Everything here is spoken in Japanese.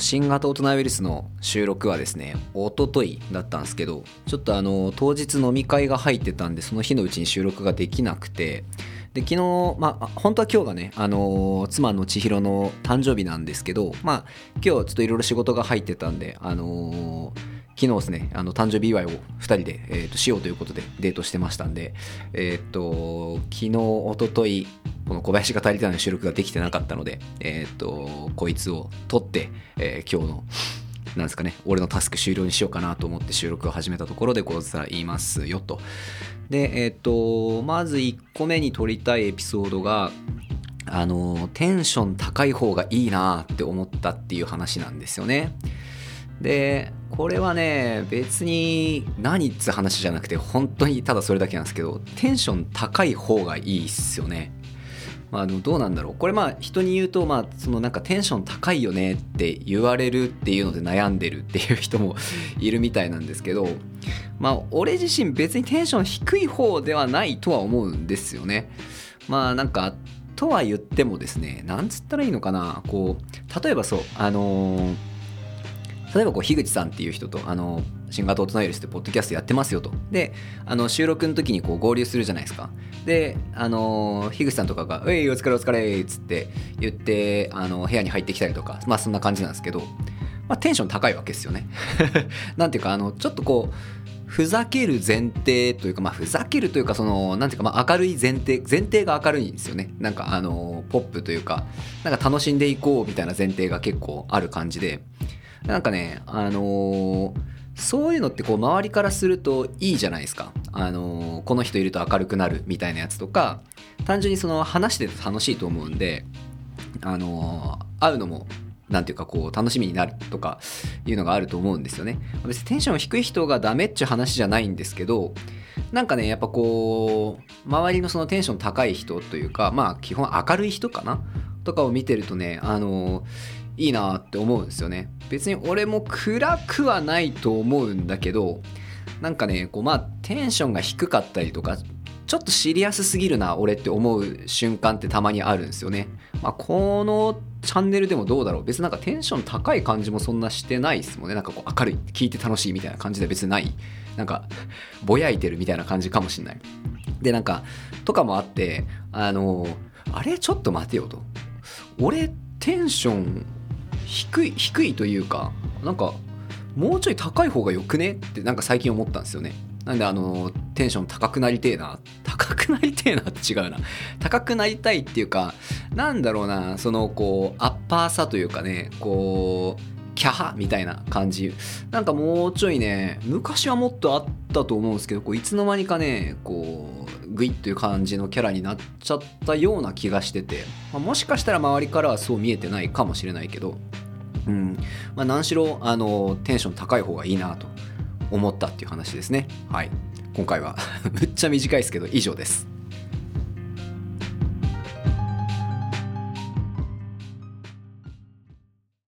新型オトナウイルスの収録はですね一昨日だったんですけど、ちょっと当日飲み会が入ってたんでその日のうちに収録ができなくて、で昨日、本当は今日がね、妻の千尋の誕生日なんですけど、今日ちょっといろいろ仕事が入ってたんで、昨日ですね誕生日祝いを2人で、しようということでデートしてましたんで、昨日おとといこの小林が足りてないの収録ができてなかったので、こいつを撮って、今日のなんですかね俺のタスク終了にしようかなと思って収録を始めたところでございますよと。でまず1個目に撮りたいエピソードがテンション高い方がいいなって思ったっていう話なんですよね。でこれはね別に何っつ話じゃなくて本当にただそれだけなんですけど、テンション高い方がいいっすよね。どうなんだろうこれ、人に言うと、そのなんかテンション高いよねって言われるっていうので悩んでるっていう人もいるみたいなんですけど、俺自身別にテンション低い方ではないとは思うんですよね。なんかとは言ってもですね、なんつったらいいのかな、こう例えばそう例えば樋口さんっていう人と新型オトナウイルスってポッドキャストやってますよと。で収録の時にこう合流するじゃないですか。で樋口さんとかが「お疲れお疲れ」っつって言って部屋に入ってきたりとか、そんな感じなんですけど、テンション高いわけですよね。なんていうかちょっとこうふざける前提というか、ふざけるというかそのなんていうか、明るい前提が明るいんですよね。なんかポップというか、なんか楽しんでいこうみたいな前提が結構ある感じで。なんかね、そういうのってこう周りからするといいじゃないですか。この人いると明るくなるみたいなやつとか、単純にその話してて楽しいと思うんで、会うのもなんていうかこう楽しみになるとかいうのがあると思うんですよね。別にテンション低い人がダメっちゅう話じゃないんですけど、なんかねやっぱこう周りのそのテンション高い人というか、基本明るい人かなとかを見てるとね、いいなって思うんですよね。別に俺も暗くはないと思うんだけど、なんかねこうテンションが低かったりとか、ちょっとシリアスすぎるな俺って思う瞬間ってたまにあるんですよね。このチャンネルでもどうだろう、別になんかテンション高い感じもそんなしてないですもんね。なんかこう明るい、聞いて楽しいみたいな感じで別にない、なんかぼやいてるみたいな感じかもしれないで、なんかとかもあって、あれちょっと待てよと、俺テンション低いというか、なんかもうちょい高い方がよくねってなんか最近思ったんですよね。なんでテンション高くなりてえなって違うな、高くなりたいっていうか、なんだろうな、そのこうアッパーさというかね、こうキャハみたいな感じ、なんかもうちょいね、昔はもっとあったと思うんですけど、こういつの間にかねこうグイッという感じのキャラになっちゃったような気がしてて、もしかしたら周りからはそう見えてないかもしれないけど、何しろテンション高い方がいいなと思ったっていう話ですね。はい、今回はむっちゃ短いですけど以上です。